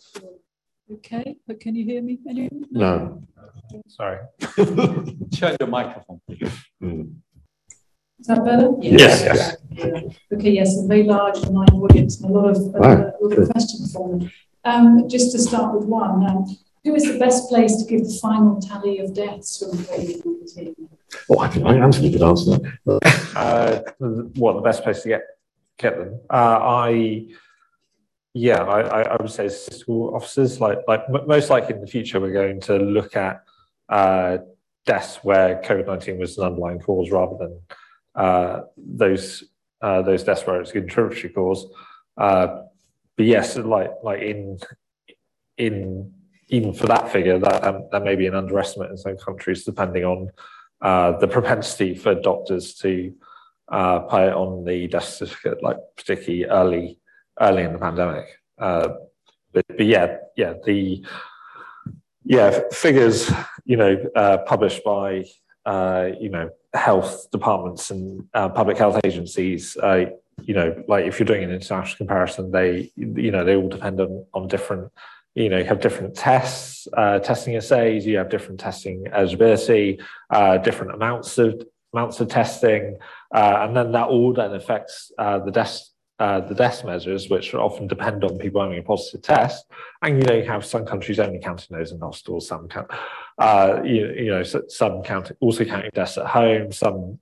Okay, but can you hear me? Anyone? No. Sorry. Turn your microphone, please. Mm. Is that better? Yes. Yes. Yes. Okay, yes, a very large online audience and a lot of questions for them. Just to start with one, who is the best place to give the final tally of deaths from COVID-19? Oh, I think Anthony could answer that. Well, the best place to get them? I would say statistical officers. Like most likely in the future, we're going to look at deaths where COVID-19 was an underlying cause rather than those deaths where it's a contributory cause. But yes, in even for that figure, that may be an underestimate in some countries, depending on the propensity for doctors to put it on the death certificate, like particularly early in the pandemic, but the figures published by health departments and public health agencies, if you're doing an international comparison, they all depend on different, you have different tests, testing assays, you have different testing eligibility, different amounts of testing, and then that all then affects the death measures, which often depend on people having a positive test, and you have some countries only counting those in hospitals, some count, some counting deaths at home, some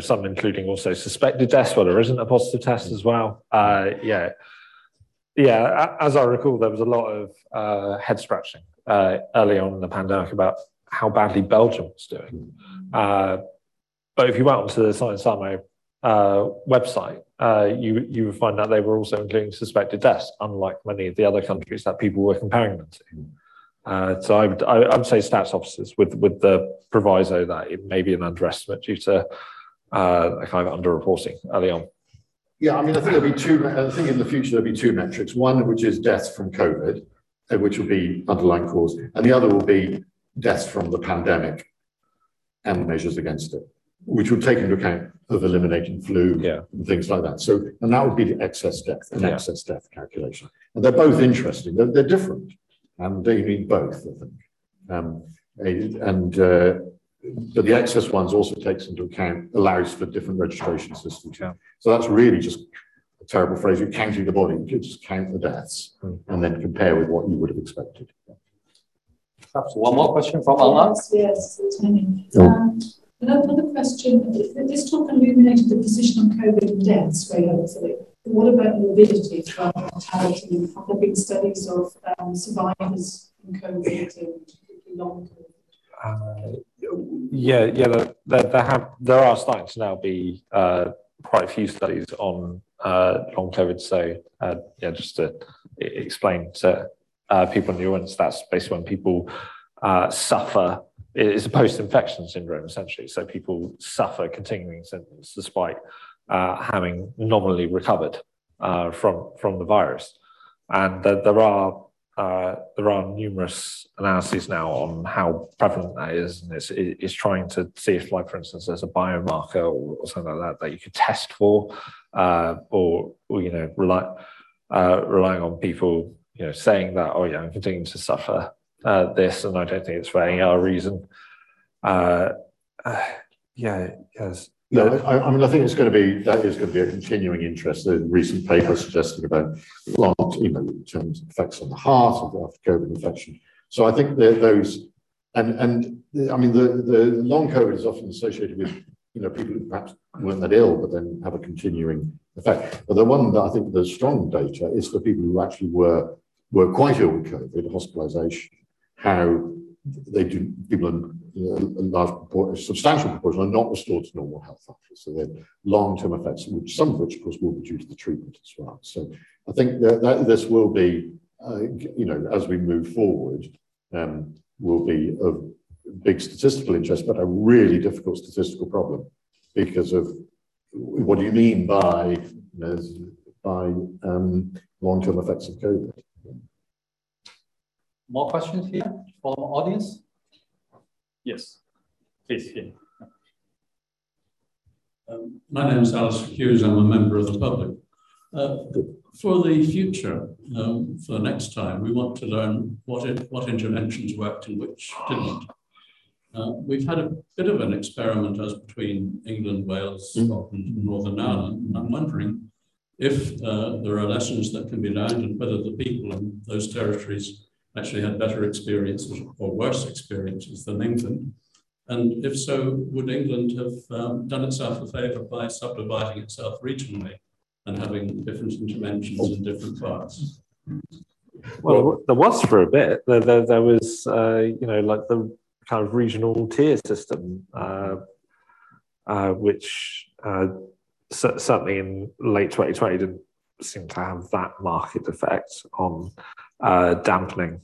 some including also suspected deaths where there isn't a positive test as well. As I recall, there was a lot of head scratching early on in the pandemic about how badly Belgium was doing, but if you went onto the Sciensano website, you would find that they were also including suspected deaths, unlike many of the other countries that people were comparing them to. So I would say stats officers, with the proviso that it may be an underestimate due to a kind of underreporting early on. Yeah, I mean, I think in the future there'll be two metrics. One, which is deaths from COVID, which will be underlying cause, and the other will be deaths from the pandemic and measures against it, which would take into account of eliminating flu and things like that. So, and that would be the excess death calculation. And they're both interesting. They're different, and they need both, I think. But the excess ones also takes into account, allows for different registration systems. Yeah. So that's really just a terrible phrase. You're counting the body. You could just count the deaths and then compare with what you would have expected. Perhaps one more question from Alma. Yes, it's many. Another question, this talk illuminated the position on COVID and deaths very helpfully. What about morbidity, about mortality? Have there been studies of survivors in COVID and long COVID? There are starting to now be quite a few studies on long COVID. So just to explain to people in the audience, that's basically when people suffer. It's a post-infection syndrome, essentially. So people suffer continuing symptoms despite having nominally recovered from the virus. And there are numerous analyses now on how prevalent that is, and it's trying to see if, like, for instance, there's a biomarker or something like that you could test for, relying on people, saying that, oh yeah, I'm continuing to suffer this, and I don't think it's for any other reason. I think it's going to be a continuing interest. The recent paper suggested about long, in terms of effects on the heart after COVID infection. So I think those, and I mean the long COVID is often associated with people who perhaps weren't that ill, but then have a continuing effect. But the one that I think the strong data is for people who actually were quite ill with COVID, hospitalisation. How they do, people in a large proportion, substantial proportion, are not restored to normal health after. So they're long-term effects, which some of which, of course, will be due to the treatment as well. So I think that this will be, as we move forward, will be of big statistical interest, but a really difficult statistical problem because of what do you mean by by long-term effects of COVID. More questions here from the audience? Yes, please. Yeah. My name is Alistair Hughes. I'm a member of the public. For the future, for the next time, we want to learn what interventions worked and which didn't. We've had a bit of an experiment as between England, Wales, Scotland, and Northern Ireland. And I'm wondering if there are lessons that can be learned and whether the people in those territories actually had better experiences or worse experiences than England. And if so, would England have done itself a favor by subdividing itself regionally and having different interventions in different parts? Well, there was for a bit. There was, you know, like the kind of regional tier system, which certainly in late 2020 didn't seem to have that marked effect on dampening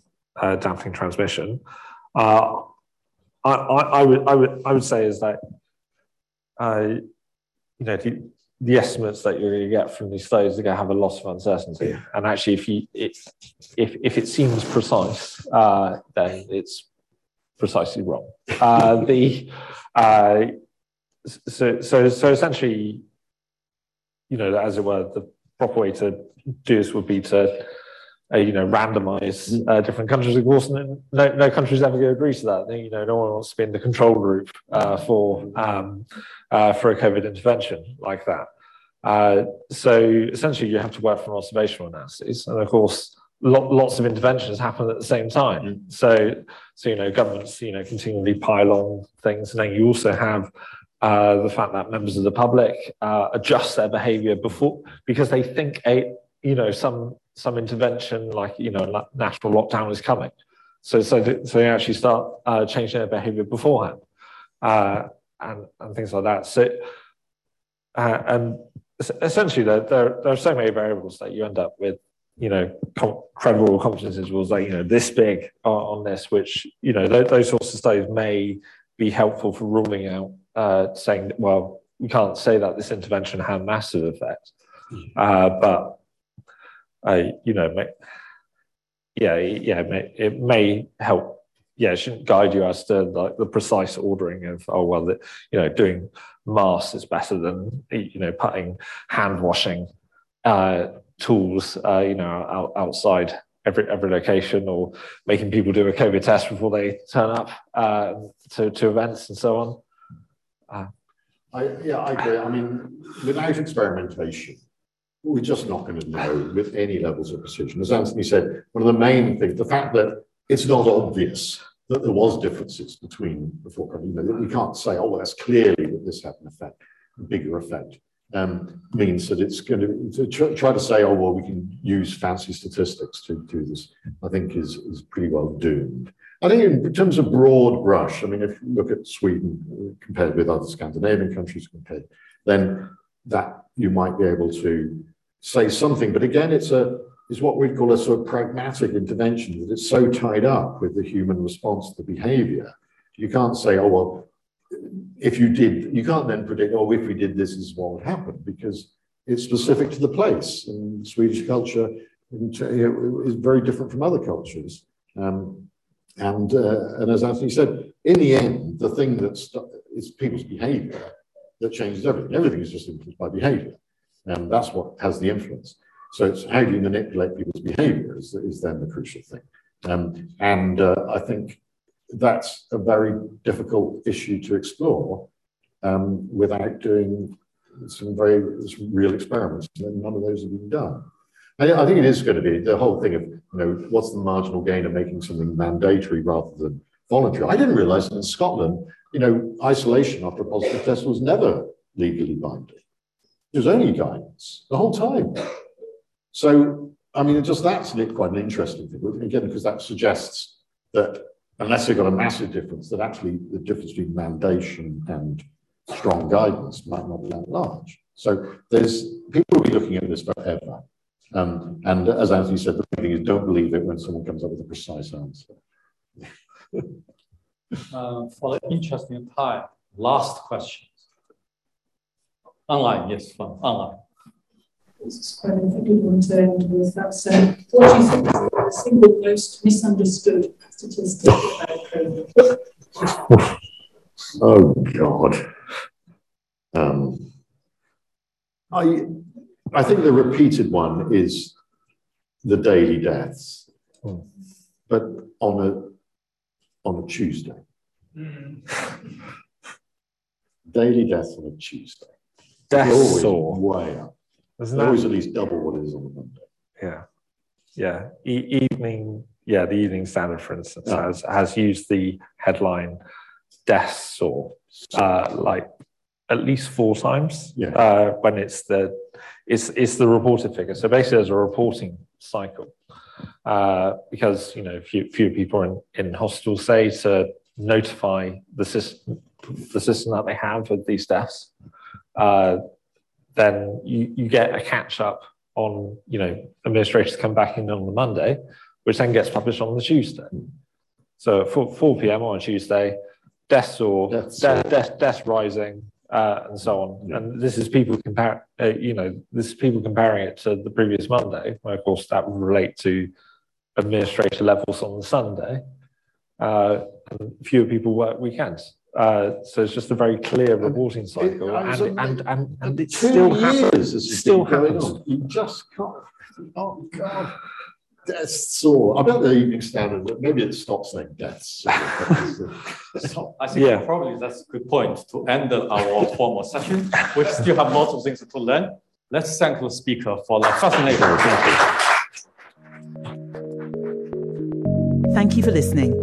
transmission. I would say is that you know, the estimates that you're going to get from these studies are going to have a lot of uncertainty. Yeah. And actually, if it seems precise, then it's precisely wrong. So essentially, you know, as it were, the proper way to do this would be to you know, randomize different countries. Of course, no country's ever going to agree to that. You know, no one wants to be in the control group for a COVID intervention like that. So essentially, you have to work from observational analysis, and of course, lots of interventions happen at the same time. So you know, governments continually pile on things, and then you also have the fact that members of the public adjust their behaviour before because they think some intervention like national lockdown is coming, so they actually start changing their behaviour beforehand, and things like that. So and essentially there are so many variables that you end up with credible confidence intervals like this big on this, which those sorts of studies may be helpful for ruling out saying that, well, we can't say that this intervention had massive effect, but it may help. Yeah, it shouldn't guide you as to like the precise ordering of, oh well, doing masks is better than putting hand washing tools outside every location, or making people do a COVID test before they turn up to events and so on. I agree. I mean, without experimentation, we're just not going to know with any levels of precision. As Anthony said, one of the main things, the fact that it's not obvious that there was differences between the four countries, we can't say, oh, well, that's clearly that this had an effect, a bigger effect, means that it's going to try to say, oh, well, we can use fancy statistics to do this, I think is pretty well doomed. I think in terms of broad brush, I mean, if you look at Sweden compared with other Scandinavian countries compared, then that you might be able to say something, but again, it's what we'd call a sort of pragmatic intervention, that it's so tied up with the human response to the behavior. You can't say, oh, well, you can't then predict, oh, if we did this is what would happen, because it's specific to the place. And Swedish culture is very different from other cultures. And as Anthony said, in the end, the thing that's is people's behavior that changes everything. Everything is just influenced by behavior. And that's what has the influence. So it's how do you manipulate people's behavior is then the crucial thing. I think that's a very difficult issue to explore without doing some real experiments. None of those have been done. I think it is going to be the whole thing of, what's the marginal gain of making something mandatory rather than voluntary. I didn't realize that in Scotland, isolation after a positive test was never legally binding. It was only guidance the whole time. So, I mean, just that's quite an interesting thing, again, because that suggests that unless they've got a massive difference, that actually the difference between mandation and strong guidance might not be that large. So people will be looking at this forever. And as Anthony said, the thing is, don't believe it when someone comes up with a precise answer. For the interesting time, last questions. Online, yes, online. It's quite a good one to end with that. So, what do you think is the single most misunderstood statistic about COVID? Oh God. I think the repeated one is the daily deaths, but on a Tuesday. Daily deaths on a Tuesday. Deaths always way up. Isn't always at least double what it is on a Monday. Yeah, yeah. The Evening Standard, for instance, has used the headline "deaths" or like at least 4 times. Yeah. When it's the reported figure. So basically, there's a reporting cycle because fewer people are in hospital, say, to notify the system that they have of these deaths. Then you get a catch up on, administrators come back in on the Monday, which then gets published on the Tuesday. So at 4 p.m. on a Tuesday, deaths rising, and so on. Yeah. And this is people comparing it to the previous Monday. Well, of course, that would relate to administrator levels on the Sunday. And fewer people work weekends. So it's just a very clear reporting cycle, and it still happens. It's still going on. You just can't. Oh God, deaths all. I bet the Evening Standard. Maybe it stops saying deaths. So I think probably that's a good point to end our formal session. We still have lots of things to learn. Let's thank the speaker for the fascinating. Thank you for listening.